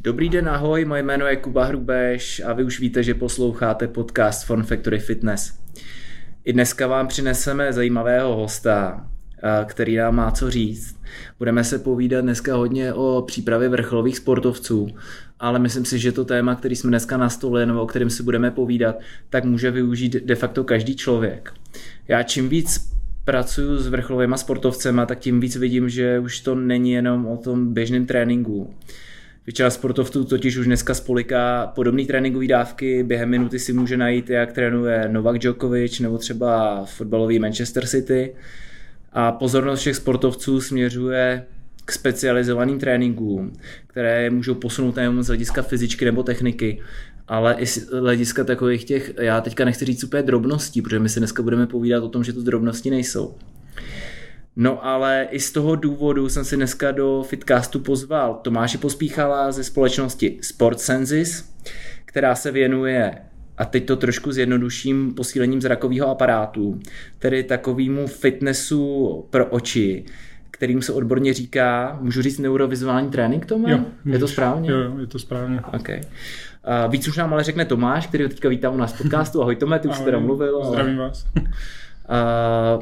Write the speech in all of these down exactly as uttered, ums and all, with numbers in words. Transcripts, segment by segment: Dobrý den, ahoj, moje jméno je Kuba Hrubeš a vy už víte, že posloucháte podcast Form Factory Fitness. I dneska vám přineseme zajímavého hosta, který nám má co říct. Budeme se povídat dneska hodně o přípravě vrcholových sportovců, ale myslím si, že to téma, který jsme dneska nastolili, nebo o kterém si budeme povídat, tak může využít de facto každý člověk. Já čím víc pracuju s vrcholovými sportovcema, tak tím víc vidím, že už to není jenom o tom běžném tréninku. Většina sportovců totiž už dneska spoliká podobné tréninkové dávky, během minuty si může najít, jak trénuje Novak Djokovic nebo třeba fotbalový Manchester City. A pozornost všech sportovců směřuje k specializovaným tréninkům, které můžou posunout nejen z hlediska fyzičky nebo techniky, ale i z hlediska takových těch, já teďka nechci říct úplně drobností, protože my si dneska budeme povídat o tom, že to drobnosti nejsou. No ale i z toho důvodu jsem si dneska do Fitcastu pozval Tomáše Pospíchala ze společnosti Sportsenses, která se věnuje, a teď to trošku zjednoduším, posílením zrakového aparátu, tedy takovému fitnessu pro oči, kterým se odborně říká, můžu říct neurovizuální trénink, Tome? Jo, můžeš, je to správně? Jo, je to správně. Okay. Uh, víc už nám ale řekne Tomáš, který teďka vítám u nás v podcastu. Ahoj Tome, ty už jsi teda mluvil. Zdravím ale... vás.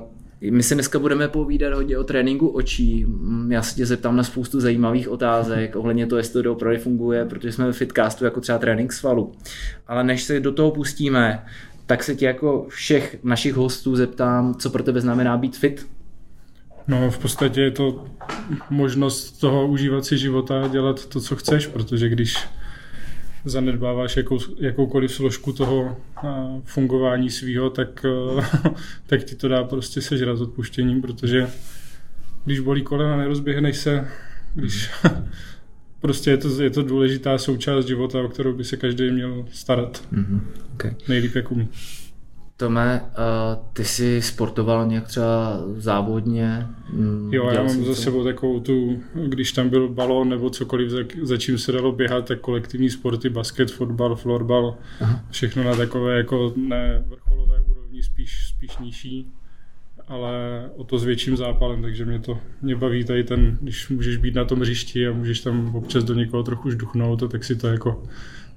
Uh, My se dneska budeme povídat hodně o tréninku očí. Já se tě zeptám na spoustu zajímavých otázek ohledně toho, jestli to doopravdy funguje, protože jsme ve Fitcastu jako třeba trénink svalu. Ale než se do toho pustíme, tak se tě jako všech našich hostů zeptám, co pro tebe znamená být fit? No v podstatě je to možnost toho užívat si života a dělat to, co chceš, protože když zanedbáváš jakou, jakoukoliv složku toho fungování svýho, tak, tak ti to dá prostě sežrat s odpuštěním, protože když bolí kolena, nerozběhneš se, když prostě je to, je to důležitá součást života, o kterou by se každý měl starat. Mm-hmm. Okay. Nejlíp, jak umí. Tome, ty jsi sportoval nějak třeba závodně? Jo, já mám za sebou takovou tu, když tam byl balón nebo cokoliv, za, za čím se dalo běhat, tak kolektivní sporty, basket, fotbal, florbal, aha, všechno na takové jako ne vrcholové úrovni, spíš, spíš nižší, ale o to s větším zápalem, takže mě to mě baví tady ten, když můžeš být na tom hřišti a můžeš tam občas do někoho trochu žduchnout, a tak si to jako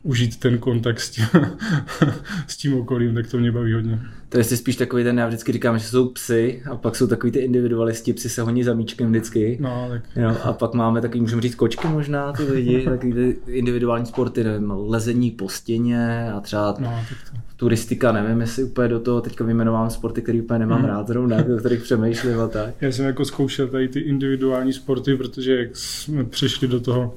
užít ten kontakt s tím, s tím okolím, tak to mě baví hodně. To je spíš takový ten, já vždycky říkám, že jsou psy a pak jsou takový ty individualisti, psy se honí za míčkem vždycky. No, tak. Jo, a pak máme takový, můžeme říct kočky možná, ty lidi, takový ty individuální sporty, nevím, lezení po stěně a třeba no, turistika, nevím, jestli úplně do toho, teďka vyjmenovám sporty, který úplně nemám hmm. rád zrovna, o kterých přemýšlím a tak. Já jsem jako zkoušel tady ty individuální sporty, protože jak jsme přišli do toho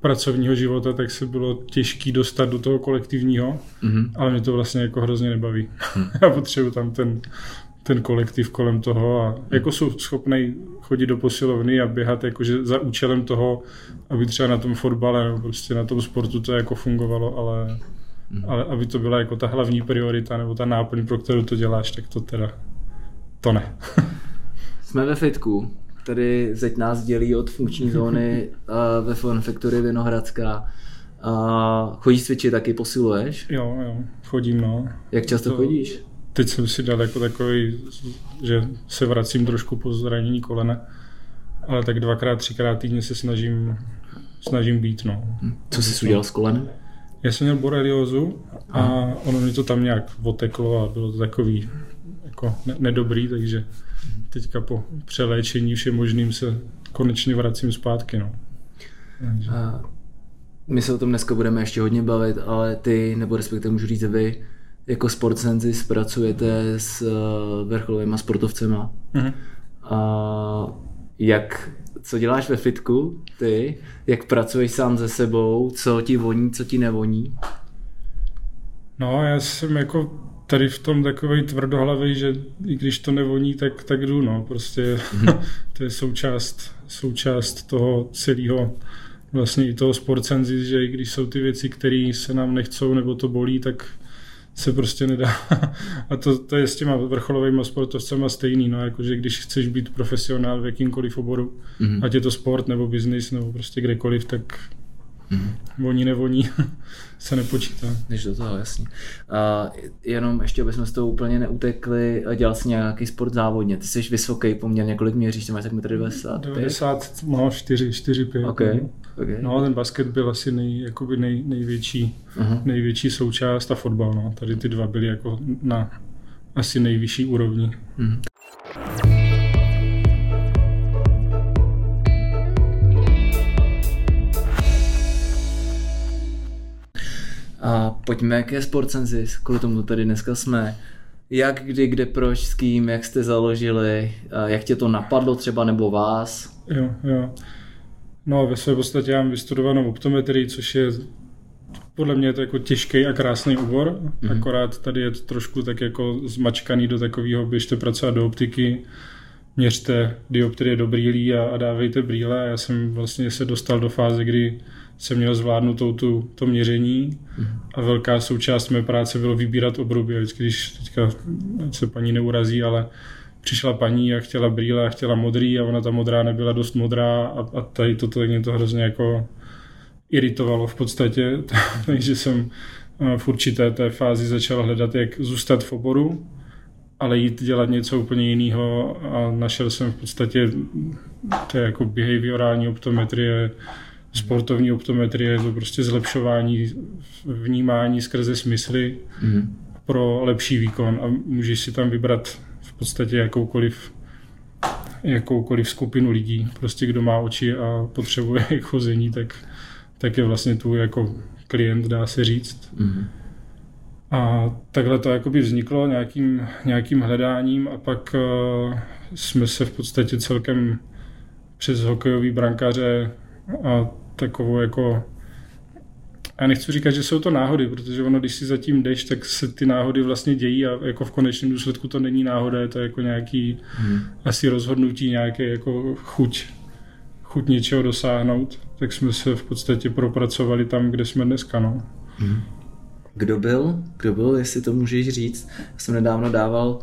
pracovního života, tak se bylo těžký dostat do toho kolektivního, mm-hmm. ale mě to vlastně jako hrozně nebaví. Mm. Já potřebuji tam ten, ten kolektiv kolem toho a mm. jako jsou schopnej chodit do posilovny a běhat jakože za účelem toho, aby třeba na tom fotbale nebo prostě na tom sportu to jako fungovalo, ale, mm. ale aby to byla jako ta hlavní priorita nebo ta náplň, pro kterou to děláš, tak to teda to ne. Jsme ve fitku. Tady zeď nás dělí od funkční zóny uh, ve Form Factory Vinohradská. Uh, chodíš cvičit, taky posiluješ? Jo, jo, chodím, no. Jak často to, chodíš? Teď jsem si dal jako takový, že se vracím trošku po zranění kolena, ale tak dvakrát, třikrát týdně se snažím, snažím být, no. Co jsi udělal s kolenem? Já jsem měl boreliozu a aha, ono mi to tam nějak oteklo a bylo to takový jako ne- nedobrý, takže teďka po přeléčení všem možným se konečně vracím zpátky. No. A my se o tom dneska budeme ještě hodně bavit, ale ty, nebo respektive můžu říct vy, jako Sportsenses pracujete s vrcholovými sportovcema. Mhm. A jak, co děláš ve fitku ty, jak pracuješ sám se sebou, co ti voní, co ti nevoní? No já jsem jako tady v tom takovej tvrdohlavej, že i když to nevoní, tak, tak jdu, no, prostě to je součást, součást toho celého, vlastně i toho Sportsenses, že i když jsou ty věci, které se nám nechcou nebo to bolí, tak se prostě nedá. A to, to je s těma vrcholovými sportovcema stejný, no, jakože když chceš být profesionál v jakýmkoliv oboru, mm-hmm. ať je to sport nebo biznis nebo prostě kdekoliv, tak Mm. Voní, nevoní, se nepočítá. Když do toho, jasně. Uh, jenom ještě, abychom z toho úplně neutekli, dělal jsi nějaký sport závodně. Ty jsi vysoký, poměrně kolik měříš, ty máš tak metr devadesát pět? devadesát, no čtyři, čtyři pět. Okay. Okay. No, ten basket byl asi nej, jakoby nej, největší, uh-huh. největší součást a fotbal. No. Tady ty dva byly jako na asi nejvyšší úrovni. Uh-huh. A pojďme ke Sportsenses, kvůli tomu tady dneska jsme. Jak, kdy, kde, proč, s kým, jak jste založili, jak tě to napadlo třeba, nebo vás? Jo, jo. No ve své podstatě já mám vystudovanou optometrii, což je podle mě je to jako těžký a krásný obor, mm-hmm. akorát tady je to trošku tak jako zmačkaný do takového, běžte pracovat do optiky, měřte dioptrie do brýlí a, a dávejte brýle. Já jsem vlastně se dostal do fáze, kdy jsem měl zvládnout to, to, to měření a velká součást mé práce bylo vybírat obruby. Vždycky, když teďka se paní neurazí, ale přišla paní a chtěla brýle a chtěla modrý a ona ta modrá nebyla dost modrá a, a tady toto tak mě to hrozně jako iritovalo v podstatě, takže jsem v určité té fázi začal hledat, jak zůstat v oboru, ale jít dělat něco úplně jiného a našel jsem v podstatě to je jako behaviorální optometrie, sportovní optometrie, to prostě zlepšování vnímání skrze smysly mm-hmm. pro lepší výkon a můžeš si tam vybrat v podstatě jakoukoliv, jakoukoliv skupinu lidí, prostě kdo má oči a potřebuje chození, tak, tak je vlastně tvůj jako klient, dá se říct. Mm-hmm. A takhle to jakoby vzniklo nějakým, nějakým hledáním a pak uh, jsme se v podstatě celkem přes hokejový brankáře a takovou jako, já nechci říkat, že jsou to náhody, protože ono, když si zatím jdeš, tak se ty náhody vlastně dějí a jako v konečném důsledku to není náhoda, je to jako nějaký hmm. asi rozhodnutí, nějaké jako chuť, chuť něčeho dosáhnout, tak jsme se v podstatě propracovali tam, kde jsme dneska, no. Hmm. Kdo byl? Kdo byl, jestli to můžeš říct? Já jsem nedávno dával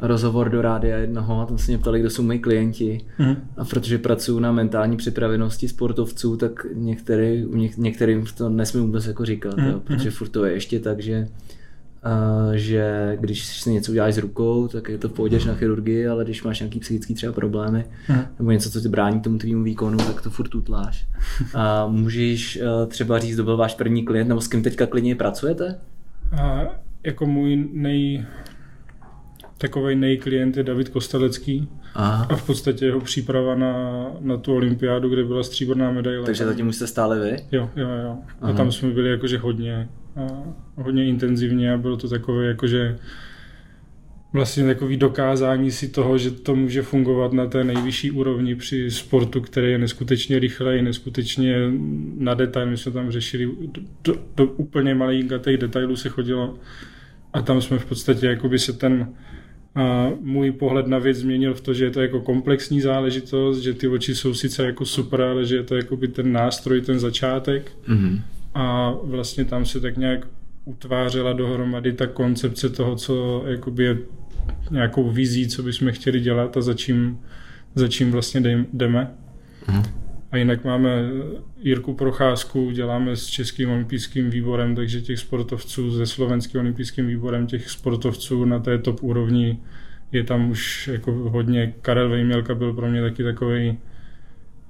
rozhovor do rádia jednoho a tam se mě ptali, kdo jsou moji klienti. Mm. A protože pracuju na mentální připravenosti sportovců, tak některý, něk, některým to nesmím vůbec jako říkat, mm. jo, protože furt to je ještě tak, že, uh, že když si něco uděláš s rukou, tak je to v pohodě mm. na chirurgii, ale když máš nějaký psychický třeba problémy mm. nebo něco, co ti brání tomu tvýmu výkonu, tak to furt tutláš. A můžeš uh, třeba říct, kdo byl váš první klient nebo s kým teďka klidně pracujete? A jako můj nej... Takovej nejklient je David Kostelecký. Aha. A v podstatě jeho příprava na, na tu olympiádu, kde byla stříbrná medaile. Takže zatím už jste stále vy? Jo, jo, jo. Aha. A tam jsme byli jakože hodně, hodně intenzivně a bylo to takové jakože vlastně takový dokázání si toho, že to může fungovat na té nejvyšší úrovni při sportu, který je neskutečně rychlej, neskutečně na detail. My jsme tam řešili, do, do, do úplně malinkatých detailů se chodilo a tam jsme v podstatě jakoby se ten a můj pohled na věc změnil v to, že je to jako komplexní záležitost, že ty oči jsou sice jako super, ale že je to jakoby ten nástroj, ten začátek mm-hmm. a vlastně tam se tak nějak utvářela dohromady ta koncepce toho, co jakoby je nějakou vizí, co bychom chtěli dělat a za čím, za čím vlastně jdeme. Mm-hmm. A jinak máme Jirku Procházku, děláme s Českým olympijským výborem, takže těch sportovců, se Slovenským olympijským výborem, těch sportovců na té top úrovni je tam už jako hodně. Karel Vejmělka byl pro mě taky takovej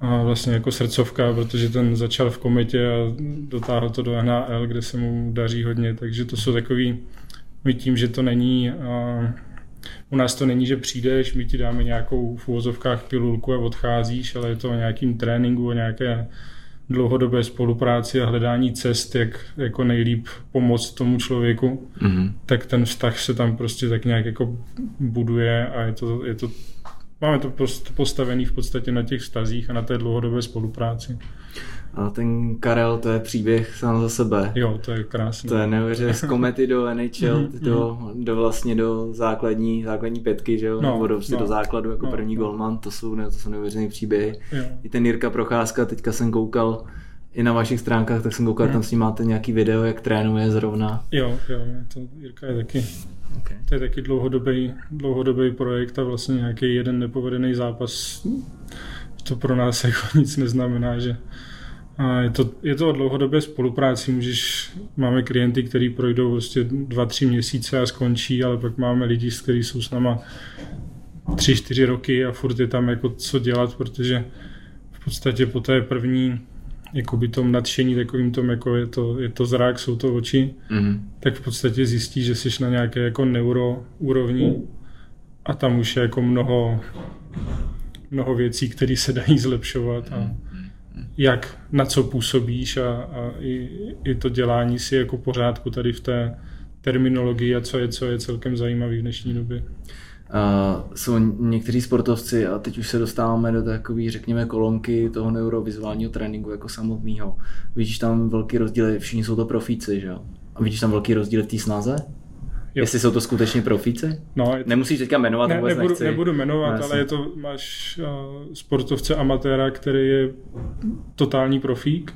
a vlastně jako srdcovka, protože ten začal v Kometě a dotáhl to do N H L, kde se mu daří hodně, takže to jsou takový, my tím, že to není, a u nás to není, že přijdeš, my ti dáme nějakou v uvozovkách pilulku a odcházíš, ale je to o nějakým tréninku, o nějaké dlouhodobé spolupráci a hledání cest, jak jako nejlíp pomoct tomu člověku, mm-hmm. tak ten vztah se tam prostě tak nějak jako buduje a je to, je to, máme to postavené v podstatě na těch vztazích a na té dlouhodobé spolupráci. A ten Karel, to je příběh sám za sebe. Jo, to je krásný. To je neuvěřitelné, z Komety do N H L, do, do vlastně do základní, základní pětky, že jo, no, nebo do, no, do základu jako no, první no. golman, to jsou, ne, to jsou neuvěřitelné příběhy. Jo. I ten Jirka Procházka, teďka jsem koukal i na vašich stránkách, tak jsem koukal, hmm. tam s ním máte nějaký video, jak trénuje zrovna. Jo, jo, to Jirka je taky, okay. to je taky dlouhodobý, dlouhodobý projekt a vlastně nějaký jeden nepovedený zápas, to pro nás jako nic neznamená, že Je to, je to o dlouhodobě spolupráci, můžeš, máme klienty, kteří projdou vlastně dva, tři měsíce a skončí, ale pak máme lidi, kteří jsou s náma tři, čtyři roky a furt je tam jako co dělat, protože v podstatě po té první jakoby tom nadšení, takovým tom, jako je to, je to zrak, jsou to oči, mm-hmm. tak v podstatě zjistíš, že jsi na nějaké jako neuro úrovni a tam už je jako mnoho, mnoho věcí, které se dají zlepšovat a jak, na co působíš a, a i, i to dělání si jako pořádku tady v té terminologii a co je, co je celkem zajímavý v dnešní době. Uh, jsou někteří sportovci a teď už se dostáváme do takové, řekněme, kolonky toho neurovizuálního tréninku jako samotného. Vidíš tam velký rozdíl, všichni jsou to profíci, že jo? A vidíš tam velký rozdíl v té snaze? Jo. Jestli jsou to skutečně profíci? No, nemusíš teďka jmenovat, ne, vůbec nebudu, nechci. Nebudu jmenovat, no, ale je to, máš uh, sportovce amatéra, který je totální profík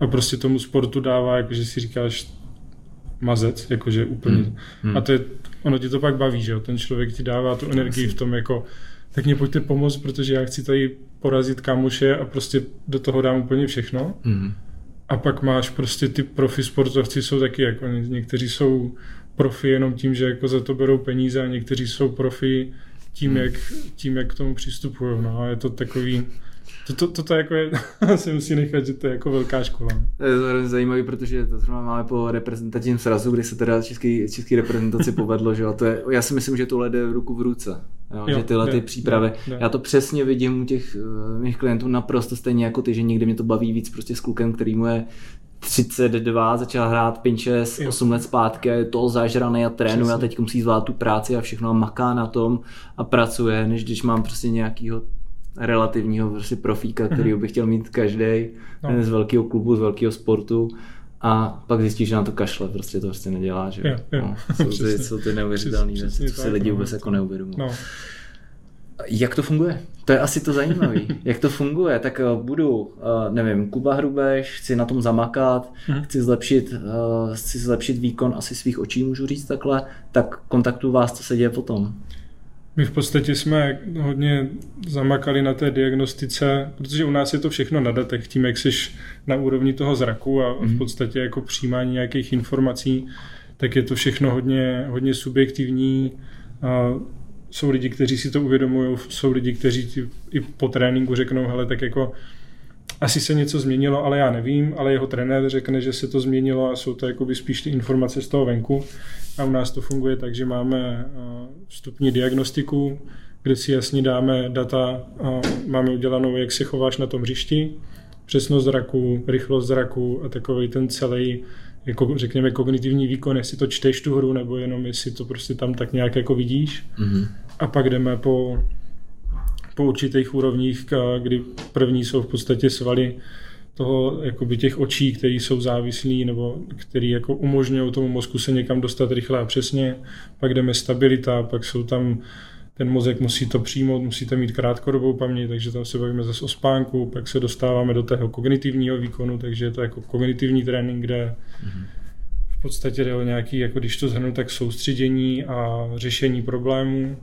a prostě tomu sportu dává, jakože si říkáš mazec, jakože úplně. Hmm. Hmm. A to je, ono ti to pak baví, že jo, ten člověk ti dává tu energii v tom jako, tak mě pojďte pomoct, protože já chci tady porazit kámoše a prostě do toho dám úplně všechno. Hmm. A pak máš prostě ty profi sportovci jsou taky jako, někteří jsou profi jenom tím, že jako za to berou peníze a někteří jsou profi tím, jak, tím, jak k tomu přistupují. No a je to takový, to, to, to, to jako je, se musí nechat, že to je jako velká škola. To je to zajímavé, protože to zrovna máme po reprezentativním srazu, kdy se teda český, český reprezentaci povedlo, že jo, to je, já si myslím, že tohle jde ruku v ruce. Jo, jo, že tyhle ty přípravy. Ne, ne. Já to přesně vidím u těch uh, mých klientů naprosto stejně jako ty, že někdy mě to baví víc prostě s klukem, který mu je třicet dva, začal hrát pinches osm let zpátky, je toho zažraný a trénuje a teď musí zvládat tu práci a všechno a maká na tom a pracuje, než když mám prostě nějakýho relativního prostě profíka, kterýho bych chtěl mít každej, no. Z velkého klubu, z velkého sportu. A pak zjistíš, že na to kašle, prostě to prostě nedělá, že jo. Jo, jo. No, jsou, ty, jsou ty neuvěřitelné věci, co si lidi vůbec jako neuvědomují. No. Jak to funguje? To je asi to zajímavé. Jak to funguje? Tak budu, nevím, Kuba Hrubeš, chci na tom zamakat, hmm. chci, zlepšit, chci zlepšit výkon asi svých očí, můžu říct takhle, tak kontaktuju vás, co se děje potom. My v podstatě jsme hodně zamakali na té diagnostice, protože u nás je to všechno na datech, tím, jak jsi na úrovni toho zraku a v podstatě jako přijímání nějakých informací, tak je to všechno hodně, hodně subjektivní. A jsou lidi, kteří si to uvědomují, jsou lidi, kteří ti i po tréninku řeknou, hele, tak jako asi se něco změnilo, ale já nevím, ale jeho trenér řekne, že se to změnilo a jsou to jakoby spíš ty informace z toho venku. A u nás to funguje tak, že máme vstupní diagnostiku, kde si jasně dáme data, máme udělanou, jak se chováš na tom hřišti, přesnost zraku, rychlost zraku a takovej ten celý, jako řekněme, kognitivní výkon, jestli to čteš tu hru, nebo jenom jestli to prostě tam tak nějak jako vidíš. Mm-hmm. A pak jdeme po, po určitých úrovních, kdy první jsou v podstatě svaly, toho jakoby těch očí, které jsou závislí nebo které jako umožňují tomu mozku se někam dostat rychle a přesně. Pak jdeme stabilita, pak jsou tam, ten mozek musí to přijmout, musíte mít krátkodobou paměť, takže tam se bavíme zase o spánku, pak se dostáváme do tého kognitivního výkonu, takže je to jako kognitivní trénink, kde v podstatě jde o nějaký, jako když to zhrnu, tak soustředění a řešení problémů.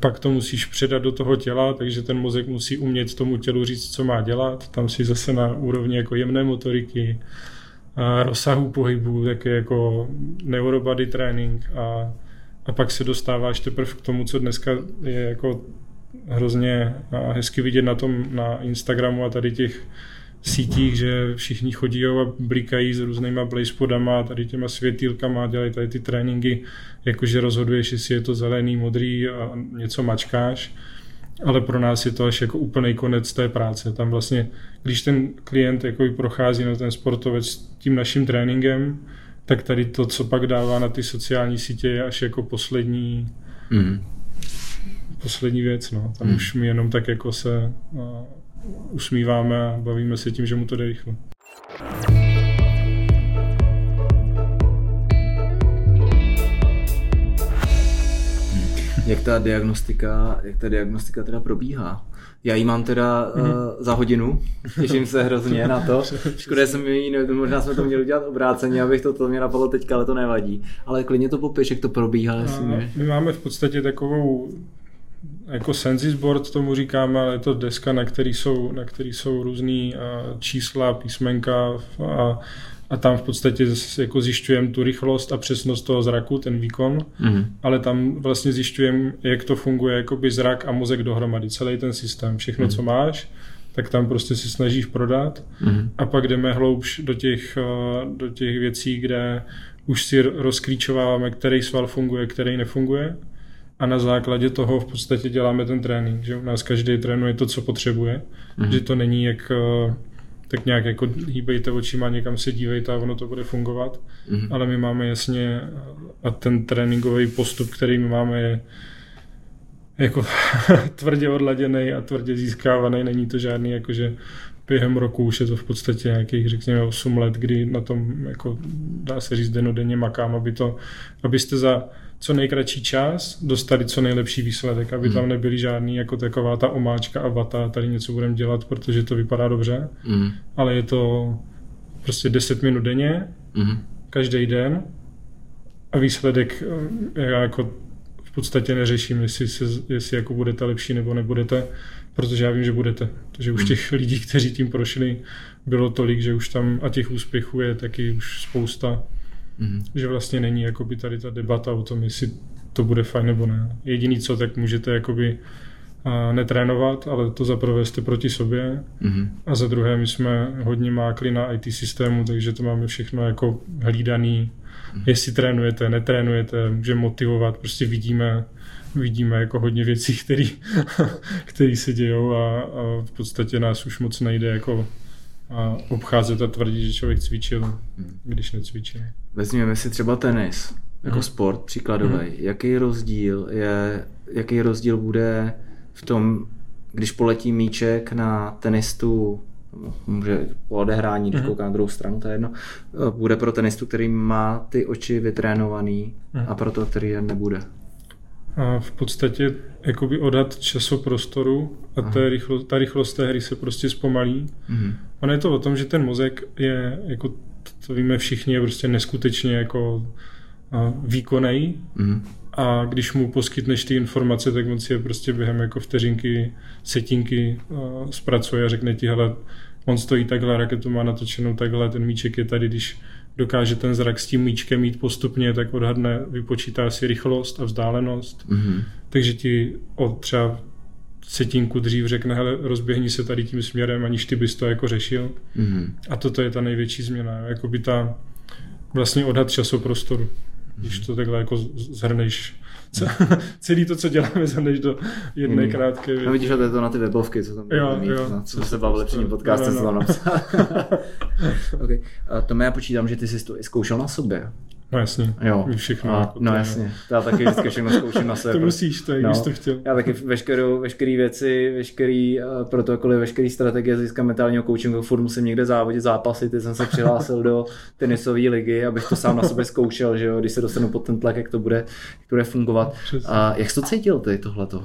Pak to musíš předat do toho těla, takže ten mozek musí umět tomu tělu říct, co má dělat. Tam si zase na úrovni jako jemné motoriky, a rozsahu pohybu, také jako neurobody training a, a pak se dostáváš teprve k tomu, co dneska je jako hrozně hezky vidět na tom na Instagramu a tady těch sítích, že všichni chodí a blikají s různýma blejspodama, tady těma světýlkama, dělají tady ty tréninky, jakože rozhoduješ, jestli je to zelený, modrý a něco mačkáš, ale pro nás je to až jako úplný konec té práce. Tam vlastně, když ten klient jako prochází na ten sportovec tím naším tréninkem, tak tady to, co pak dává na ty sociální sítě, je až jako poslední mm. poslední věc. No. Tam mm. už mi jenom tak jako se no, usmíváme a bavíme se tím, že mu to jde rychle. Jak ta diagnostika, jak ta diagnostika teda probíhá? Já ji mám teda mm-hmm. uh, za hodinu, těším se hrozně na to. Škoda, jsem ji, možná jsme to měli udělat obráceně, abych to, to mě napadlo teďka, ale to nevadí. Ale klidně to popiš, jak to probíhá. A, my máme v podstatě takovou jako senzisboard tomu říkáme, ale je to deska, na který jsou, na který jsou různý čísla, písmenka a, a tam v podstatě jako zjišťujeme tu rychlost a přesnost toho zraku, ten výkon, mm-hmm. ale tam vlastně zjišťujeme, jak to funguje jakoby zrak a mozek dohromady, celý ten systém, všechno, mm-hmm. co máš, tak tam prostě si snažíš prodat, mm-hmm. a pak jdeme hloubš do těch, do těch věcí, kde už si rozklíčováváme, který sval funguje, který nefunguje, a na základě toho v podstatě děláme ten trénink, že u nás každý trénuje to, co potřebuje, mm-hmm. že to není jak tak nějak jako hýbejte očima, někam se dívejte a ono to bude fungovat, mm-hmm. ale my máme jasně, a ten tréninkový postup, který my máme, je jako tvrdě odladěnej a tvrdě získávaný, není to žádný jakože během roku, už je to v podstatě nějakých, řekněme, osm let, kdy na tom, jako dá se říct, denodenně makám, aby to, abyste za co nejkratší čas dostali co nejlepší výsledek, aby mm. tam nebyly žádný, jako taková ta omáčka a vata, tady něco budeme dělat, protože to vypadá dobře, mm. ale je to prostě deset minut denně, mm. každý den, a výsledek jako v podstatě neřeším, jestli, se, jestli jako budete lepší nebo nebudete, protože já vím, že budete. Protože už těch lidí, kteří tím prošli, bylo tolik, že už tam a těch úspěchů je taky už spousta, mm-hmm. že vlastně není jakoby tady ta debata o tom, jestli to bude fajn nebo ne. Jediný co, tak můžete jakoby a, netrénovat, ale to za prvé jste proti sobě, mm-hmm. a za druhé my jsme hodně mákli na í té systému, takže to máme všechno jako hlídaný, mm-hmm. jestli trénujete, netrénujete, můžeme motivovat, prostě vidíme, vidíme jako hodně věcí, který, který se dějou, a, a v podstatě nás už moc nejde jako a obcházet a tvrdit, že člověk cvičil, když necvičil. Vezměme si třeba tenis jako hmm. sport příkladový. Hmm. Jaký rozdíl je, jaký rozdíl bude v tom, když poletí míček na tenistu, může po odehrání, když koukám na druhou stranu, to je jedno, bude pro tenistu, který má ty oči vytrénovaný, hmm. a pro toho, který je nebude? A v podstatě jakoby odat časoprostoru a té rychlo, ta rychlost té hry se prostě zpomalí. Mm-hmm. Ono je to o tom, že ten mozek je, jako to víme všichni, je prostě neskutečně jako a, výkonej, mm-hmm. a když mu poskytneš ty informace, tak on si je prostě během jako vteřinky, setinky a, zpracuje a řekne ti, hele, on stojí takhle, raketu má natočenou takhle, ten míček je tady, když dokáže ten zrak s tím míčkem jít postupně, tak odhadne, vypočítá si rychlost a vzdálenost. Mm-hmm. Takže ti od třeba setinku dřív řekne, hele, rozběhni se tady tím směrem, aniž ty bys to jako řešil. Mm-hmm. A toto je ta největší změna, jakoby ta vlastně odhad časoprostoru. Mm-hmm. Když to takhle jako zhrneš, celý to, co děláme, zhrneš do jedné mm. krátké věci. No vidíš, to je to na ty webovky, co tam jo, mít, jo, co se bavili při ním podcastem, co tam napsal. Okay. Tome, já počítám, že ty jsi to i zkoušel na sobě. No jasně, jo. Všechno. A, no jasně, já taky vždycky všechno zkouším na sebe. To musíš, to je, no. Když to chtěl. Já taky veškerou, veškerý věci, veškerý uh, protokoly, veškerý strategie získá mentálního coachingu, furt musím někde závodit, zápasy, teď jsem se přihlásil do tenisové ligy, abych to sám na sebe zkoušel, že jo, když se dostanu pod ten tlak, jak to bude, jak to bude fungovat. Přesně. A jak jsi to cítil ty tohleto,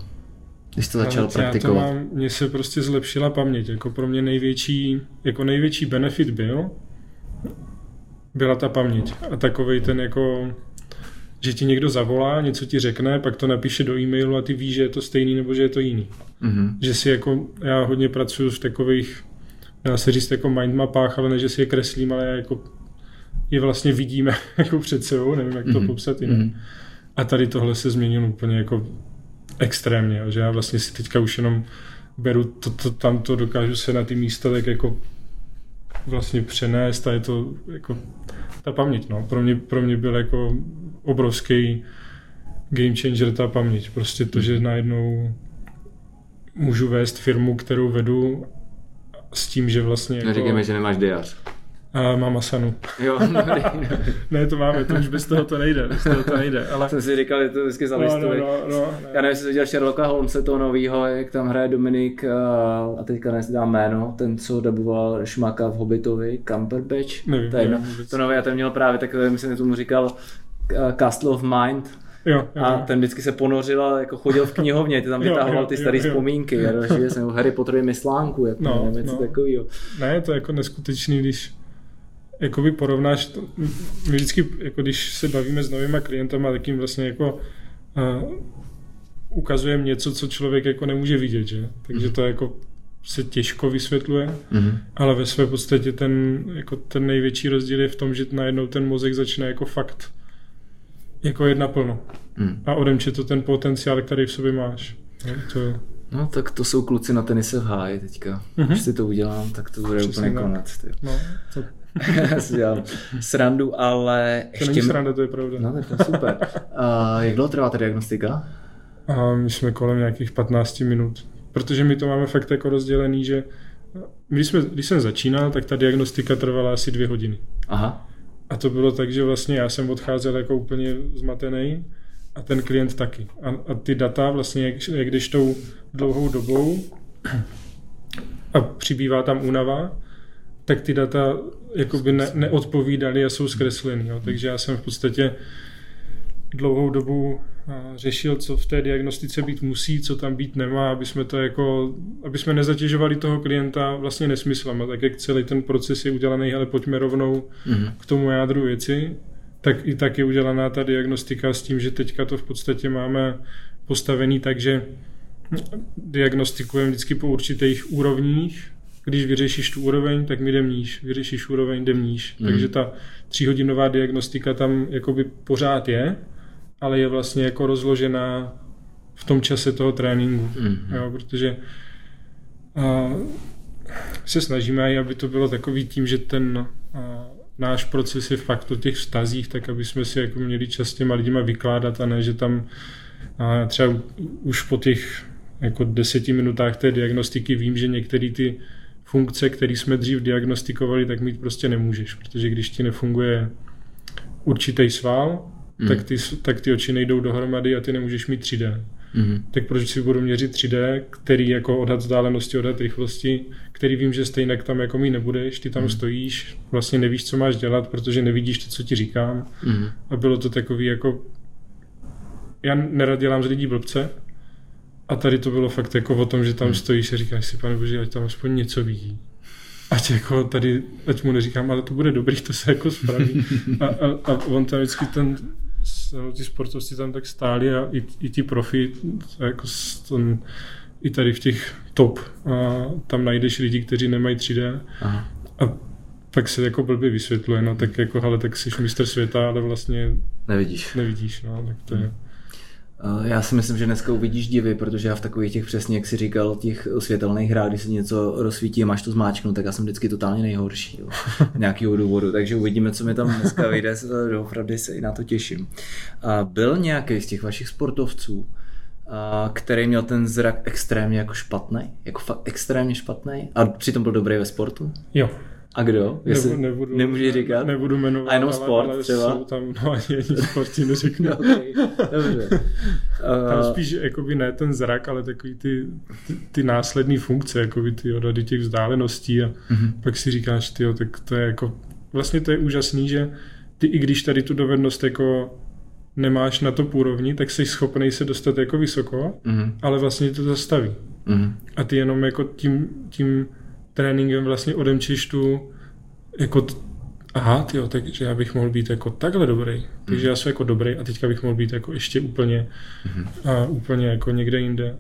když jsi to začal já praktikovat? To mám, mně se prostě zlepšila paměť, jako pro mě největší, jako největší benefit byl, byla ta paměť a takovej ten jako, že ti někdo zavolá, něco ti řekne, pak to napíše do e-mailu a ty víš, že je to stejný nebo že je to jiný. Mm-hmm. Že si jako, já hodně pracuji v takových, dá se říct jako mindmapách, ale ne, že si je kreslím, ale já jako je vlastně vidíme jako před sebou, nevím jak to mm-hmm. popsat jinak. Mm-hmm. A tady tohle se změnilo úplně jako extrémně, že já vlastně si teďka už jenom beru to, to tamto, dokážu se na ty místa tak jako vlastně přenést a je to jako ta paměť, no. Pro mě, pro mě byl jako obrovský game changer ta paměť. Prostě to, že najednou můžu vést firmu, kterou vedu s tím, že vlastně jako... Neříkejme, že nemáš diář. A mám Asanu. Jo, no, ne, to máme, to už bez toho to nejde, bez toho to nejde, ale... Jsem si říkal, že to vždycky zalistuji. No, no, no, no, ne. Já nevím, jestli jsi viděl Sherlocka Holmese, toho novýho, jak tam hraje Dominik, a teďka dnes dám jméno, ten, co daboval Šmaka v Hobbitovi, Cumberbatch, nevím, tady, nevím, no, to nový, já ten měl právě takové, myslím, že tomu říkal Castle of Mind. Jo, jo, a ten vždycky se ponořil a jako chodil v knihovně, ty tam vytahoval ty staré vzpomínky, jo, jo. Že jsem Harry Potterovi myslánku, jak no, nevím, něco no. takovýho. Ne, to je jako neskutečný, když jakoby porovnáš, to, my vždycky, jako když se bavíme s novýma klientama, tak jim vlastně jako uh, ukazujeme něco, co člověk jako nemůže vidět, že? Takže to jako se těžko vysvětluje, mm-hmm. ale ve své podstatě ten, jako ten největší rozdíl je v tom, že najednou ten mozek začne jako fakt jako jít naplno mm. a odemče to ten potenciál, který v sobě máš. No, to je... no tak to jsou kluci na tenise v háji teďka, mm-hmm. když si to udělám, tak to bude přesně úplně konec. No, to... Já si dělám srandu, ale... To ještě... není sranda, to je pravda. No tak to je super. A jak dlouho trvá ta diagnostika? A my jsme kolem nějakých patnáct minut. Protože my to máme fakt jako rozdělený, že když, jsme, když jsem začínal, tak ta diagnostika trvala asi dvě hodiny. Aha. A to bylo tak, že vlastně já jsem odcházel jako úplně zmatený a ten klient taky. A, a ty data vlastně, jak, jak jdeš tou dlouhou dobou a přibývá tam únava, tak ty data jakoby ne, neodpovídaly a jsou zkreslený. Jo. Takže já jsem v podstatě dlouhou dobu řešil, co v té diagnostice být musí, co tam být nemá, aby jsme to jako, aby jsme nezatěžovali toho klienta vlastně nesmyslama, tak jak celý ten proces je udělaný, ale pojďme rovnou mm-hmm. k tomu jádru věci, tak i tak je udělaná ta diagnostika s tím, že teďka to v podstatě máme postavený tak, že diagnostikujeme vždycky po určitých úrovních. Když vyřešíš tu úroveň, tak mi jdem níž, vyřešíš úroveň, jdem níž. Mm. Takže ta tříhodinová diagnostika tam jakoby pořád je, ale je vlastně jako rozložená v tom čase toho tréninku. Mm. Jo, protože a, se snažíme, aby to bylo takový tím, že ten a, náš proces je fakt o těch vztazích, tak aby jsme si jako měli čas s těma lidima vykládat a ne, že tam a, třeba už po těch jako deseti minutách té diagnostiky vím, že některý ty funkce, které jsme dřív diagnostikovali, tak mít prostě nemůžeš, protože když ti nefunguje určitý sval, mm. tak, ty, tak ty oči nejdou dohromady a ty nemůžeš mít tři dé. Mm. Tak proč si budu měřit tři dé, který jako odhad vzdálenosti, odhad rychlosti, který vím, že stejně tam jako mít nebudeš, ty tam mm. stojíš, vlastně nevíš, co máš dělat, protože nevidíš to, co ti říkám. Mm. A bylo to takový jako... Já nerad dělám z lidí blbce, a tady to bylo fakt jako o tom, že tam stojíš a říkáš si, pane bože, ať tam aspoň něco vidí. Ať jako tady, ať mu neříkám, ale to bude dobrý, to se jako spraví. A, a, a on tam vždycky ten, ty sportovci tam tak stáli a i, i ti profi, jako ten, i tady v těch top, a tam najdeš lidi, kteří nemají tři dé. Aha. A pak se jako blbě vysvětluje, no tak jako, hele, tak jsi mistr světa, ale vlastně nevidíš, nevidíš no, tak to je. Já si myslím, že dneska uvidíš divy, protože já v takových těch přesně, jak jsi říkal, těch světelných hrách, když se něco rozsvítí a máš to zmáčknout, tak já jsem vždycky totálně nejhorší, jo, nějakýho důvodu, takže uvidíme, co mi tam dneska vyjde, doopravdy se i na to těším. A byl nějaký z těch vašich sportovců, který měl ten zrak extrémně jako špatný, jako fakt extrémně špatný a přitom byl dobrý ve sportu? Jo. A kdo? Jestli nebudu, nemůžeš říkat? Nebudu jmenovat, a jenom sport, ale, ale třeba? Jsou tam, no ani jedni sporty neřeknu. Okay, dobře. Tam spíš jakoby ne ten zrak, ale takový ty, ty, ty následné funkce, jakoby ty odhady těch vzdáleností a mm-hmm. pak si říkáš, tyjo, tak to je jako, vlastně to je úžasný, že ty i když tady tu dovednost jako nemáš na top úrovni, tak jsi schopnej se dostat jako vysoko, mm-hmm. ale vlastně to zastaví. Mm-hmm. A ty jenom jako tím, tím tréninkem vlastně odemčíš tu jako, t- aha, tyjo, takže já bych mohl být jako takhle dobrý, takže mm. já jsem jako dobrý a teďka bych mohl být jako ještě úplně, mm. a úplně jako někde jinde.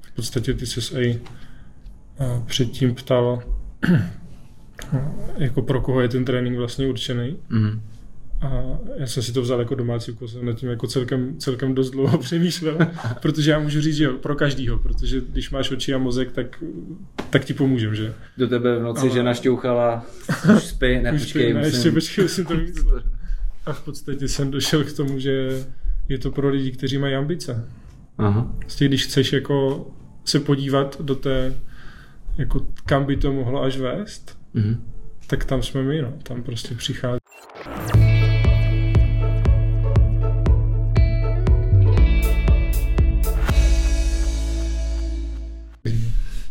V podstatě ty ses aj předtím ptal, jako pro koho je ten trénink vlastně určený. Mm. A já jsem si to vzal jako domácí úkol, jsem nad tím jako celkem, celkem dost dlouho přemýšlel, protože já můžu říct, že pro každýho, protože když máš oči a mozek, tak, tak ti pomůžem, že? Do tebe v noci ale... žena šťouchala, už spí, ne, počkej, musím... ještě počkej, jsem to myslel. A v podstatě jsem došel k tomu, že je to pro lidi, kteří mají ambice. Aha. Vlastně, když chceš jako se podívat do té, jako kam by to mohlo až vést, mhm. tak tam jsme my, no, tam prostě přichází.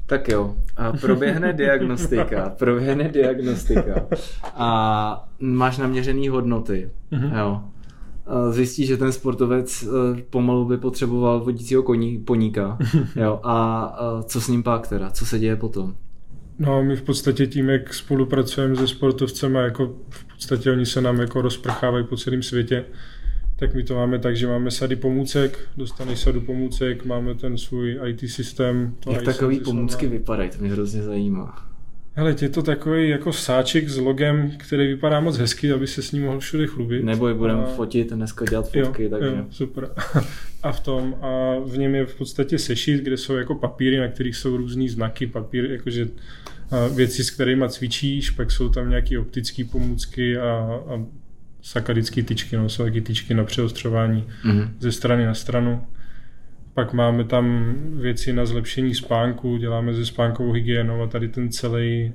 Tak jo, a proběhne diagnostika, proběhne diagnostika a máš naměřený hodnoty, mm-hmm. jo. Zjistíš, že ten sportovec pomalu by potřeboval vodícího koní, poníka, jo, a co s ním pak teda, co se děje potom? No my v podstatě tím, jak spolupracujeme se sportovcema, jako v podstatě oni se nám jako rozprchávají po celém světě, Tak my to máme tak, že máme sady pomůcek, dostaneš sadu pomůcek, máme ten svůj í té systém. Jak takový pomůcky vypadají, to mě hrozně zajímá. Hele, je to takový jako sáček s logem, který vypadá moc hezky, aby se s ním mohl všude chlubit. Nebo je budeme a... fotit, dneska dělat fotky. Jo, takže... jo, super. A v tom, a v něm je v podstatě sešit, kde jsou jako papíry, na kterých jsou různý znaky, papíry, jakože věci, s kterýma cvičíš, pak jsou tam nějaké optické pomůcky a, a sakadické tyčky, no, jsou taky tyčky na přeostřování mm-hmm. ze strany na stranu. Pak máme tam věci na zlepšení spánku, děláme ze spánkovou hygienou a tady ten celý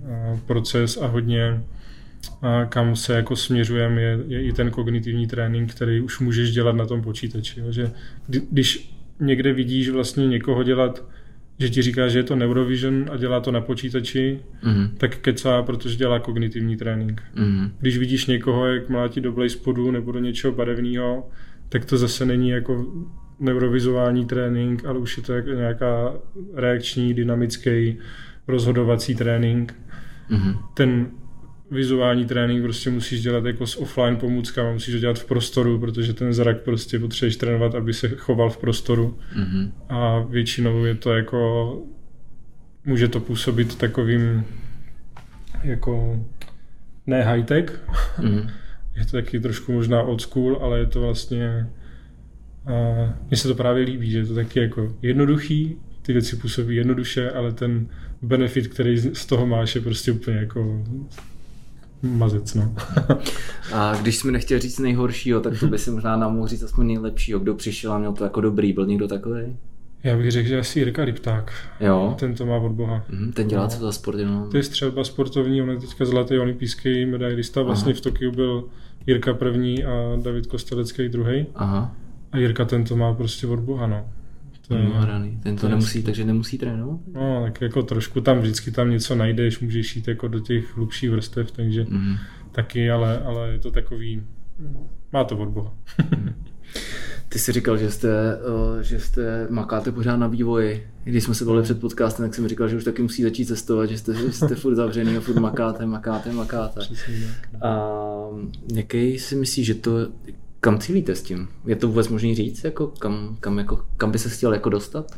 proces a hodně, a kam se jako směřujeme, je, je i ten kognitivní trénink, který už můžeš dělat na tom počítači. Jo, že když někde vidíš vlastně někoho dělat, že ti říká, že je to Neurovision a dělá to na počítači, mm-hmm. tak kecá, protože dělá kognitivní trénink. Mm-hmm. Když vidíš někoho, jak mlátí do blejspodu nebo do něčeho barevného, tak to zase není jako neurovizuální trénink, ale už je to nějaká reakční, dynamický, rozhodovací trénink. Mm-hmm. Ten vizuální trénink prostě musíš dělat jako s offline pomůckama, musíš to dělat v prostoru, protože ten zrak prostě potřebuješ trénovat, aby se choval v prostoru. Mm-hmm. A většinou je to jako, může to působit takovým jako ne high-tech, mm-hmm. je to taky trošku možná old school, ale je to vlastně a mně se to právě líbí, že je to taky jako jednoduchý, ty věci působí jednoduše, ale ten benefit, který z toho máš, je prostě úplně jako mazec, no. A když jsi mi nechtěl říct nejhoršího, tak to by si možná nám mohl říct aspoň nejlepšího, kdo přišel a měl to jako dobrý, byl někdo takový? Já bych řekl, že asi Jirka Lipták. Jo. Ten to má od boha. Mm, ten dělá no. co za sport, no. To je střelba sportovní, on je teďka zlatý olympijský medailista, vlastně Aha. v Tokiu byl Jirka první a David Kostelecký druhý. Aha. A Jirka ten to má prostě od boha, no. To je, no raný. Ten to nemusí, jasný. Takže nemusí trénovat? No, tak jako trošku tam vždycky tam něco najdeš, můžeš jít jako do těch hlubších vrstev, takže mm. taky, ale, ale je to takový, má to od boha. Ty jsi říkal, že jste, že jste makáte pořád na vývoji. Když jsme se bavili před podcastem, tak jsem říkal, že už taky musí začít cestovat, že jste, že jste furt zavřený a furt makáte, makáte, makáte. A jaký si myslíš, že to... Kam cílíte s tím? Je to vůbec možný říct? Jako kam, kam, jako, kam by se chtěl jako dostat?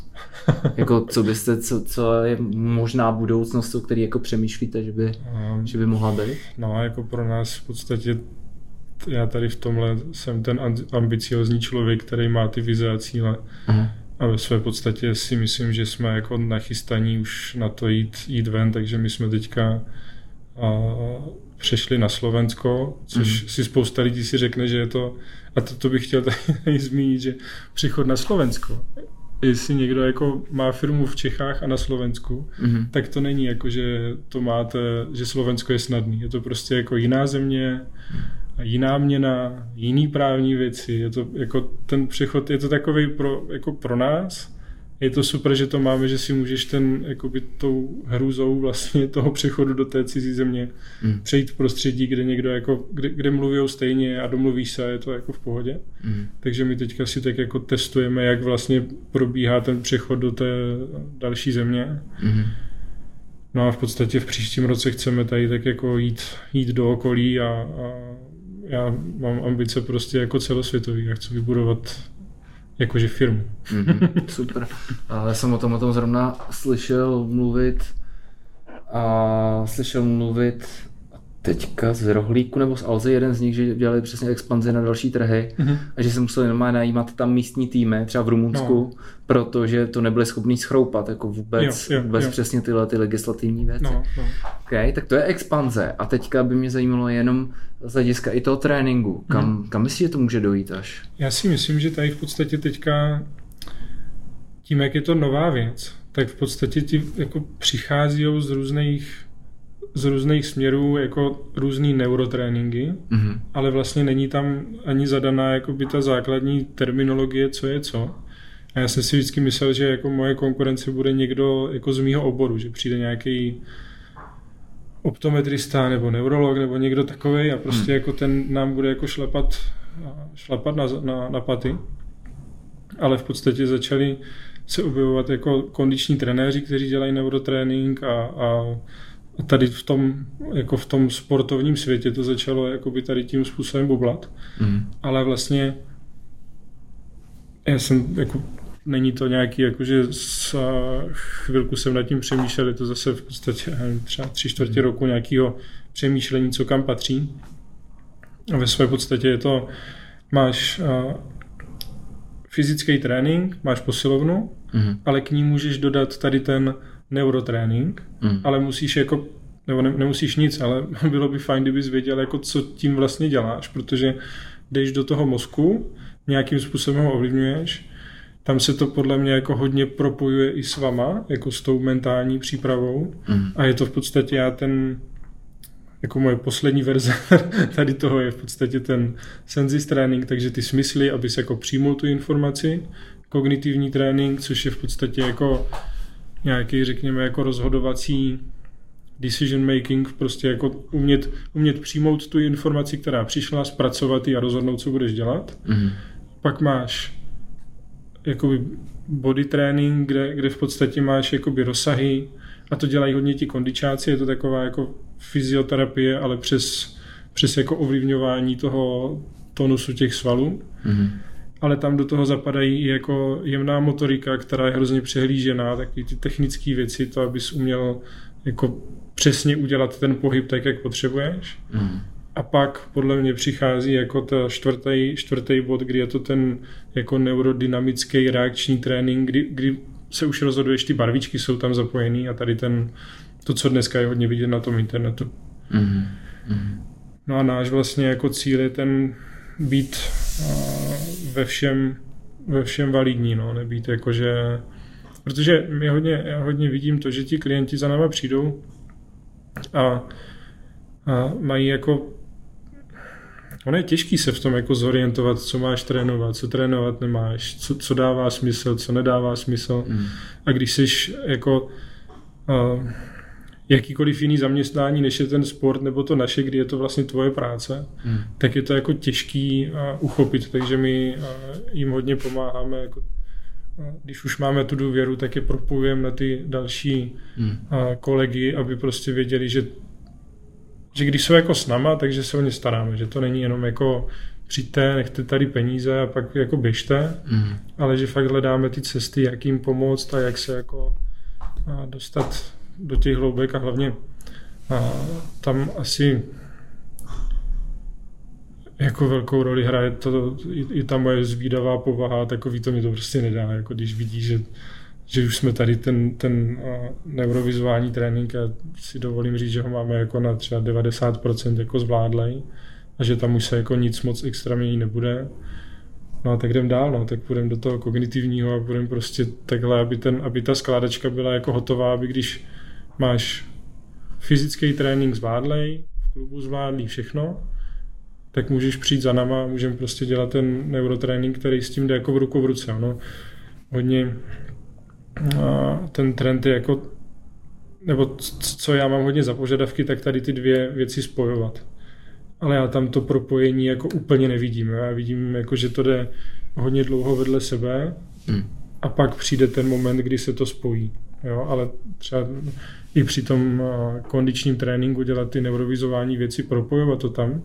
Jako, co, byste, co, co je možná budoucnost, o který jako přemýšlíte, že by, um, že by mohla být? No, jako pro nás v podstatě, já tady v tomhle jsem ten ambiciózní člověk, který má ty vize a cíle. Aha. A ve své podstatě si myslím, že jsme jako nachystaní už na to jít, jít ven, takže my jsme teďka... A, přešli na Slovensko, což mm. si spousta lidí si řekne, že je to, a to, to bych chtěl tady zmínit, že přechod na Slovensko, jestli někdo jako má firmu v Čechách a na Slovensku, mm. tak to není jako, že to máte, že Slovensko je snadný, je to prostě jako jiná země, jiná měna, jiný právní věci, je to jako ten přechod, je to takovej pro, jako pro nás, je to super, že to máme, že si můžeš ten, jakoby tou hrůzou vlastně toho přechodu do té cizí země mm. přejít v prostředí, kde někdo jako, kde, kde mluvijou stejně a domluvíš se a je to jako v pohodě. Mm. Takže my teďka si tak jako testujeme, jak vlastně probíhá ten přechod do té další země. Mm. No a v podstatě v příštím roce chceme tady tak jako jít, jít do okolí a, a já mám ambice prostě jako celosvětový, já chci vybudovat jakože firmu. Mm-hmm, super. Ale jsem o tom, o tom zrovna slyšel mluvit a slyšel mluvit teďka z Rohlíku nebo z Alzy, jeden z nich, že dělali přesně expanzi na další trhy mm-hmm. a že se museli normálně najímat tam místní týmy, třeba v Rumunsku, no. protože to nebyli schopní schroupat jako vůbec, jo, jo, vůbec jo. přesně tyhle ty legislativní věci. No, no. Okay, tak to je expanze a teďka by mě zajímalo jenom z hlediska i toho tréninku. Kam, mm-hmm. kam myslíš, že to může dojít až? Já si myslím, že tady v podstatě teďka tím, jak je to nová věc, tak v podstatě ti jako přichází z různých z různých směrů jako různý neurotréninky, mm-hmm. ale vlastně není tam ani zadaná jakoby ta základní terminologie, co je co. A já jsem si vždycky myslel, že jako moje konkurence bude někdo jako z mýho oboru, že přijde nějaký optometrista nebo neurolog nebo někdo takovej a prostě mm. jako ten nám bude jako šlapat, šlapat na, na, na paty. Ale v podstatě začali se objevovat jako kondiční trenéři, kteří dělají neurotrénink a, a A tady v tom, jako v tom sportovním světě to začalo jakoby tady tím způsobem bublat, mm. ale vlastně Já jsem, jako, není to nějaký, jakože chvilku jsem nad tím přemýšlel, je to zase v podstatě třeba tři čtvrtě roku nějakého přemýšlení, co kam patří. A ve své podstatě je to, máš a, fyzický trénink, máš posilovnu, mm-hmm. ale k ní můžeš dodat tady ten neurotrénink, mm-hmm. ale musíš jako, nebo ne, nemusíš nic, ale bylo by fajn, kdybys věděl, jako, co tím vlastně děláš, protože jdeš do toho mozku, nějakým způsobem ho ovlivňuješ, tam se to podle mě jako hodně propojuje i s vama, jako s tou mentální přípravou mm-hmm. a je to v podstatě já ten jako moje poslední verze tady toho je v podstatě ten senses trénink, takže ty smysly, abys jako přijmul tu informaci, kognitivní trénink, což je v podstatě jako nějaký, řekněme, jako rozhodovací decision making, prostě jako umět, umět přijmout tu informaci, která přišla, zpracovat ji a rozhodnout, co budeš dělat. Mm-hmm. Pak máš jakoby body trénink, kde, kde v podstatě máš jakoby rozsahy a to dělají hodně ti kondičáci, je to taková jako fyzioterapie, ale přes, přes jako ovlivňování toho tonusu těch svalů. Mm-hmm. Ale tam do toho zapadají i jako jemná motorika, která je hrozně přehlížená, taky ty technické věci, to, abys uměl jako přesně udělat ten pohyb tak, jak potřebuješ. Mm-hmm. A pak podle mě přichází jako ta čtvrtý, čtvrtý bod, kdy je to ten jako neurodynamický reakční trénink, kdy, kdy se už rozhoduješ, ty barvičky jsou tam zapojený a tady ten to, co dneska je hodně vidět na tom internetu. Mm-hmm. No a náš vlastně jako cíl je ten být ve všem, ve všem validní, no, nebýt jakože, protože my hodně, já hodně vidím to, že ti klienti za náma přijdou a, a mají jako, ono je těžký se v tom jako zorientovat, co máš trénovat, co trénovat nemáš, co, co dává smysl, co nedává smysl mm. a když jsi jako a, jakýkoliv jiný zaměstnání, než je ten sport nebo to naše, kdy je to vlastně tvoje práce, hmm. tak je to jako těžký a, uchopit, takže my a, jim hodně pomáháme. Jako, a, když už máme tu důvěru, tak je propojujeme na ty další hmm. a, kolegy, aby prostě věděli, že, že když jsou jako s náma, takže se o ně staráme, že to není jenom jako přijďte, nechte tady peníze a pak jako běžte, hmm. ale že fakt hledáme ty cesty, jak jim pomoct a jak se jako a, dostat do těch hloubek a hlavně a tam asi jako velkou roli hraje to, i, i ta moje zvídavá povaha, takový to mi to prostě nedá, jako když vidí, že, že už jsme tady ten, ten neurovizuální trénink, já si dovolím říct, že ho máme jako na třeba devadesát procent jako zvládlej a že tam už se jako nic moc extra mění nebude. No a tak jdem dál, no, tak půjdem do toho kognitivního a budeme prostě takhle, aby, ten, aby ta skládačka byla jako hotová, aby když máš fyzický trénink zvládlej, v klubu zvládlý všechno, tak můžeš přijít za náma a můžeme prostě dělat ten neurotrénink, který s tím jde jako v ruku v ruce. Ono hodně a ten trend je jako, nebo co já mám hodně za požadavky, tak tady ty dvě věci spojovat. Ale já tam to propojení jako úplně nevidím. Já vidím, jako, že to jde hodně dlouho vedle sebe mm. a pak přijde ten moment, kdy se to spojí. Jo, ale třeba i při tom kondičním tréninku dělat ty neurovizování věci, propojovat to tam,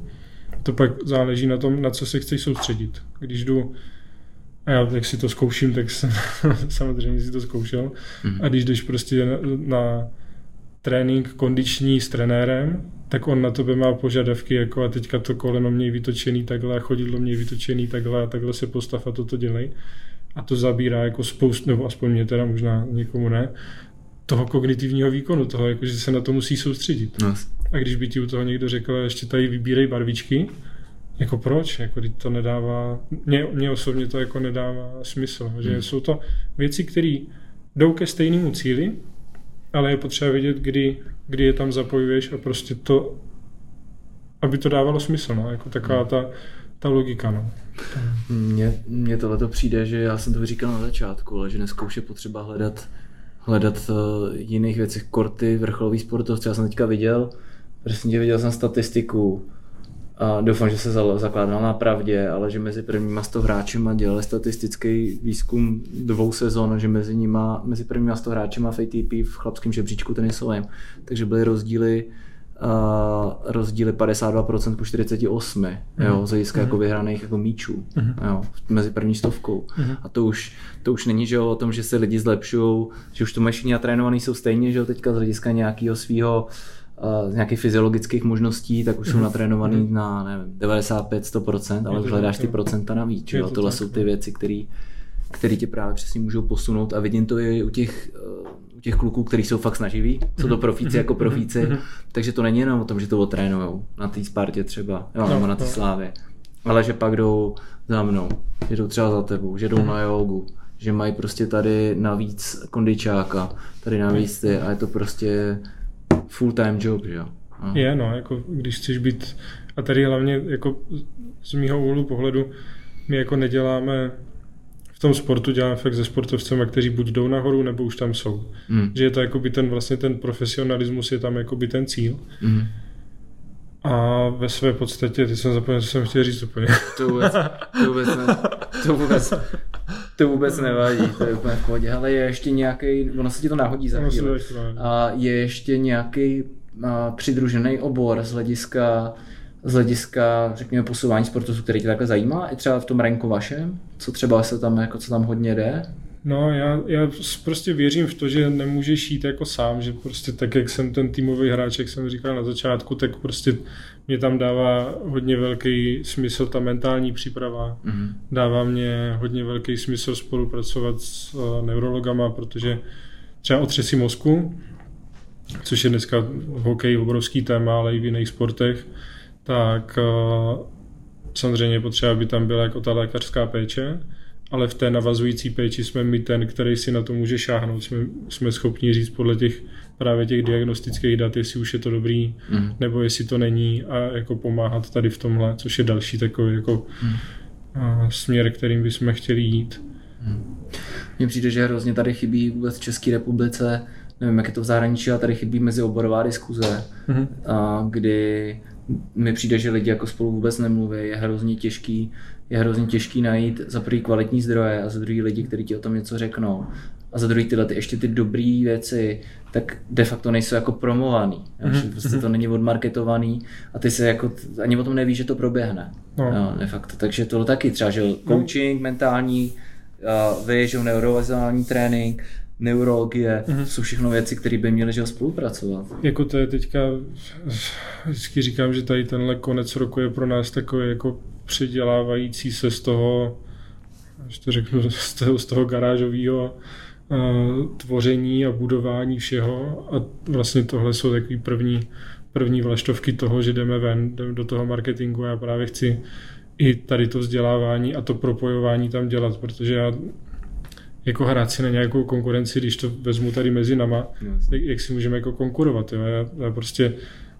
to pak záleží na tom, na co se chceš soustředit. Když jdu, a já tak si to zkouším, tak jsem samozřejmě si to zkoušel, mm. a když jdeš prostě na, na trénink kondiční s trenérem, tak on na tebe má požadavky, jako a teďka to koleno měj vytočený takhle a chodidlo měj vytočený takhle a takhle se postav a toto dělej. A to zabírá jako spoustu, nebo aspoň mě teda, možná někomu ne, toho kognitivního výkonu, toho, jako, že se na to musí soustředit. No. A když by ti u toho někdo řekl, ještě tady vybírej barvičky, jako proč? Jako, to nedává, mě, mě osobně to jako nedává smysl, že hmm. jsou to věci, které jdou ke stejnému cíli, ale je potřeba vědět, kdy, kdy je tam zapojuješ a prostě to, aby to dávalo smysl, no, jako taková ta, ta logika, no. Mně, mně tohleto přijde, že já jsem to říkal na začátku, ale že dneska už je potřeba hledat, hledat uh, jiných věcí, korty, vrcholový sportovce, já jsem teďka viděl, prostě viděl jsem statistiku a doufám, že se zakládal na pravdě, ale že mezi prvníma sto hráčima dělali statistický výzkum dvou sezon, že mezi nima, mezi prvníma sto hráčima v A T P v chlapském žebříčku tenisovém, takže byly rozdíly Uh, rozdíly padesát dva procent ku čtyřicet osm procent mm. jo, z hlediska mm. jako vyhraných jako míčů mm. jo, mezi první stovkou. Mm. A to už, to už není, že jo, o tom, že se lidi zlepšují, že už to mašině natrénovaný jsou stejně, že jo, teďka z hlediska nějakého svého uh, nějakých fyziologických možností, tak už mm. jsou natrénovaný mm. na nevím, devadesát pět až sto procent, ale už hledáš ty procenta navíc. Jo, tohle tak, jsou ty věci, které který tě právě přesně můžou posunout a vidím to i u těch, u těch kluků, kteří jsou fakt snaživí, jsou to profíci jako profíci, takže to není jenom o tom, že to otrénujou na té Spartě třeba, jo, nebo na té Slávě, ale že pak jdou za mnou, že jdou třeba za tebou, že jdou na jógu, že mají prostě tady navíc kondičáka, tady navíc ty a je to prostě full time job, že jo. Je, no, jako když chceš být, a tady hlavně jako z mýho úhlu pohledu, my jako neděláme v tom sportu, dělám fakt se sportovcema, kteří buď jdou nahoru, nebo už tam jsou. Mm. Že je to jakoby ten vlastně ten profesionalismus, je tam jakoby ten cíl. Mm. A ve své podstatě, teď jsem zapomněl, co jsem chtěl říct úplně. To vůbec, to vůbec, ne, to vůbec, to vůbec nevadí, to je úplně v pohodě. Ale je ještě nějaký, ono se ti to nahodí za chvíli, a je ještě nějaký přidružený obor z hlediska z hlediska, řekněme, posouvání sportovců, který tě takhle zajímá, i třeba v tom ranku vašem, co třeba se tam, jako co tam hodně jde? No, já, já prostě věřím v to, že nemůžeš jít jako sám, že prostě tak, jak jsem ten týmový hráč, jak jsem říkal na začátku, tak prostě mě tam dává hodně velký smysl ta mentální příprava, mm-hmm. dává mě hodně velký smysl spolupracovat s uh, neurologama, protože třeba otřesy mozku, což je dneska v hokeji obrovský téma, ale i v jiných sportech, tak samozřejmě potřeba by tam byla jako ta lékařská péče, ale v té navazující péči jsme my ten, který si na to může šáhnout. Jsme, jsme schopni říct podle těch právě těch diagnostických dat, jestli už je to dobrý, mm. nebo jestli to není a jako pomáhat tady v tomhle, což je další takový jako mm. směr, kterým bychom chtěli jít. Mně přijde, že hrozně tady chybí vůbec v České republice, nevím, jak je to v zahraničí, ale tady chybí mezioborová diskuze, mm. a kdy mi přijde, že lidi jako spolu vůbec nemluví, je hrozně těžký, je hrozně těžký najít za první kvalitní zdroje a za druhý lidi, kteří ti o tom něco řeknou. A za druhý tyhle ty, ještě ty dobrý věci, tak de facto nejsou jako promovaný. Mm-hmm. Prostě to není odmarketovaný a ty se jako ani o tom nevíš, že to proběhne. No. No, de facto. Takže tohle taky třeba, že coaching, mentální, vyježou neurovizuální trénink, neurologie, mm-hmm. jsou všechno věci, které by měly že spolupracovat. Jako to je teďka, vždycky říkám, že tady tenhle konec roku je pro nás takový jako předělávající se z toho, až to řeknu, z toho, z toho garážového uh, tvoření a budování všeho a vlastně tohle jsou takový první, první vlaštovky toho, že jdeme ven, jdeme do toho marketingu a já právě chci i tady to vzdělávání a to propojování tam dělat, protože já jako hrát si na nějakou konkurenci, když to vezmu tady mezi nama, jak, jak si můžeme jako konkurovat, jo? Já, já prostě,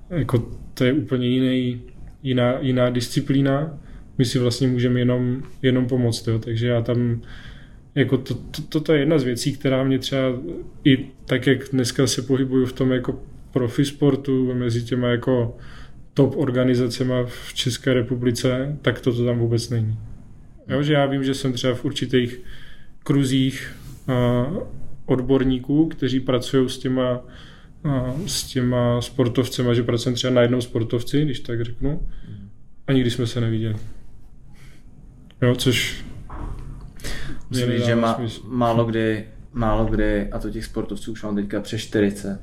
jako to je úplně jiný, jiná, jiná disciplína, my si vlastně můžeme jenom, jenom pomoct, jo? Takže já tam, jako to, to, to, to je jedna z věcí, která mě třeba i tak, jak dneska se pohybuju v tom jako profi sportu, mezi těma jako top organizacemi v České republice, tak to, to tam vůbec není. Jo? Že já vím, že jsem třeba v určitých kruzích odborníků, kteří pracují s těma, s těma sportovcema, že pracujem třeba na jednom sportovci, když tak řeknu, a nikdy jsme se neviděli. Jo, což myslím, že má, málo, kdy, málo kdy, a to těch sportovců už mám teďka přes čtyřicet,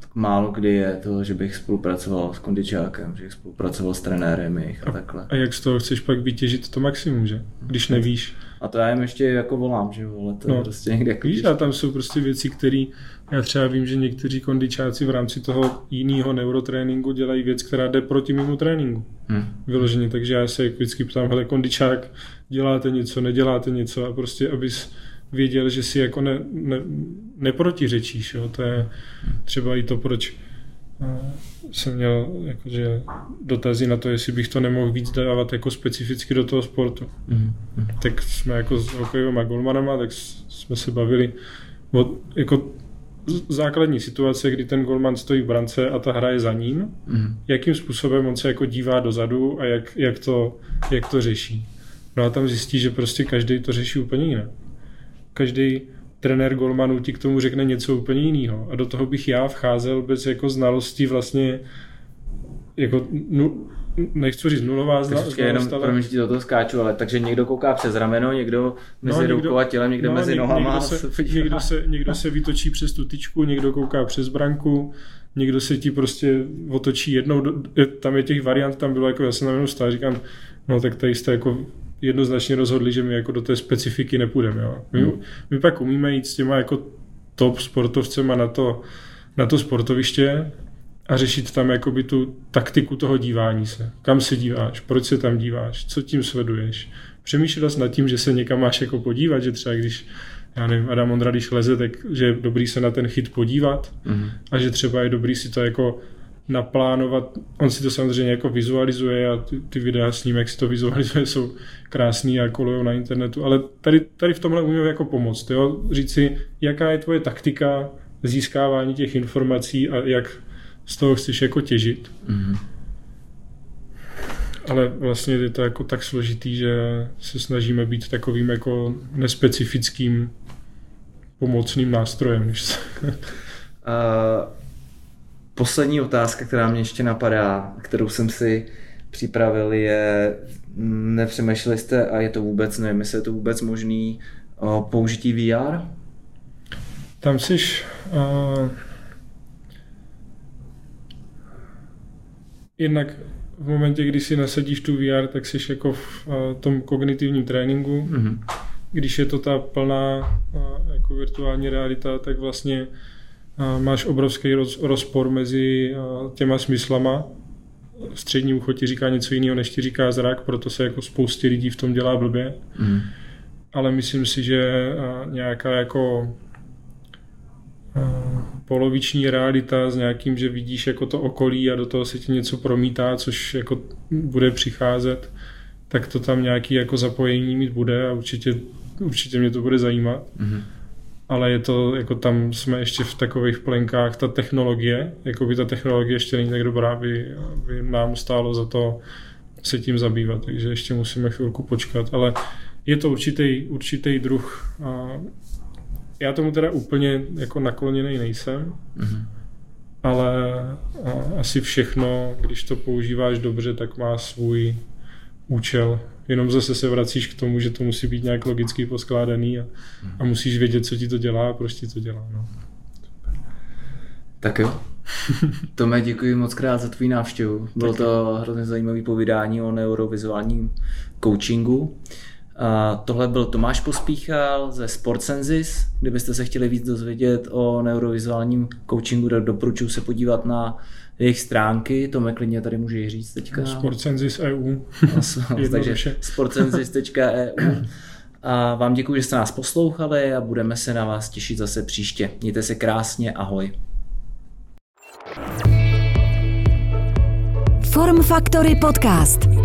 tak málo kdy je to, že bych spolupracoval s kondičákem, že bych spolupracoval s trenérem jejich a takhle. A jak z toho chceš pak vytěžit to maximum, že? Když nevíš. A to já jim ještě jako volám, že vole, to no, prostě někde jako víš, a tam jsou prostě věci, které já třeba vím, že někteří kondičáci v rámci toho jiného neurotréninku dělají věc, která jde proti mému tréninku. Hmm. Vyloženě, takže já se vždycky ptám, hele kondičák, děláte něco, neděláte něco a prostě, abys věděl, že si jako ne, ne, neprotiřečíš, jo, to je třeba i to, proč jsem měl jakože dotazy na to, jestli bych to nemohl víc dávat jako specificky do toho sportu. Mm. Tak jsme jako s hokejovýma golmanama, tak jsme se bavili o jako základní situace, kdy ten golman stojí v brance a ta hra je za ním, mm. jakým způsobem on se jako dívá dozadu a jak, jak, to, jak to řeší. No a tam zjistí, že prostě každý to řeší úplně jinak. Každý trenér golmanů ti k tomu řekne něco úplně jiného. A do toho bych já vcházel bez jako znalostí vlastně jako nu, nechci říct nulová znalost. Jenom promiň, že ti do toho skáču, ale takže někdo kouká přes rameno, někdo mezi no, rukou a tělem, někdo no, mezi někdo, nohama. Někdo se, někdo, se, někdo se vytočí přes tu tyčku, někdo kouká přes branku, někdo se ti prostě otočí jednou, tam je těch variant, tam bylo jako, já jsem na jednou stál, říkám, no tak tady jste jako jednoznačně rozhodli, že my jako do té specifiky nepůjdeme. My, my pak umíme jít s těma jako top sportovcema na to, na to sportoviště a řešit tam jakoby tu taktiku toho dívání se. Kam se díváš, proč se tam díváš, co tím sleduješ. Přemýšlel jsi nad tím, že se někam máš jako podívat, že třeba když, já nevím, Adam Ondra, když leze, tak že je dobrý se na ten chyt podívat mm. a že třeba je dobrý si to jako naplánovat, on si to samozřejmě jako vizualizuje a ty, ty videa s ním, jak si to vizualizuje, jsou krásný a kolujou na internetu, ale tady, tady v tomhle umím jako pomoct, jo? Říct si, jaká je tvoje taktika získávání těch informací a jak z toho chceš jako těžit. Mm-hmm. Ale vlastně je to jako tak složitý, že se snažíme být takovým jako nespecifickým pomocným nástrojem. uh... Poslední otázka, která mě ještě napadá, kterou jsem si připravil, je, nepřemýšleli jste, a je to vůbec, nevím, jestli je to vůbec možný, o použití V R? Tam jsiš... Uh, jednak v momentě, kdy si nasadíš tu V R, tak jsi jako v uh, tom kognitivním tréninku. Mm-hmm. Když je to ta plná uh, jako virtuální realita, tak vlastně máš obrovský rozpor mezi těma smyslama. Střední ucho ti říká něco jiného, než ti říká zrak, proto se jako spoustě lidí v tom dělá blbě. Mm. Ale myslím si, že nějaká jako poloviční realita s nějakým, že vidíš jako to okolí a do toho se ti něco promítá, což jako bude přicházet, tak to tam nějaký jako zapojení mít bude a určitě, určitě mě to bude zajímat. Mm. Ale je to, jako tam jsme ještě v takových plenkách, ta technologie, jako by ta technologie ještě není tak dobrá, aby, aby nám stálo za to se tím zabývat, takže ještě musíme chvilku počkat, ale je to určitý, určitý druh. Já tomu teda úplně jako nakloněný nejsem, mm-hmm. ale asi všechno, když to používáš dobře, tak má svůj účel. Jenom zase se vracíš k tomu, že to musí být nějak logicky poskládaný a, a musíš vědět, co ti to dělá a proč ti to dělá. No. Tak jo. Tome, děkuji moc krát za tvou návštěvu. Bylo to hrozně zajímavé povídání o neurovizuálním coachingu. A tohle byl Tomáš Pospíchal ze Sportsenses. Kdybyste se chtěli víc dozvědět o neurovizuálním coachingu, tak doporučuji se podívat na jejich stránky, Tome klidně tady může říct teďka. Sportsenses tečka e u Takže sportsenses tečka e u A vám děkuji, že jste nás poslouchali a budeme se na vás těšit zase příště. Mějte se krásně, ahoj. Form Factory Podcast.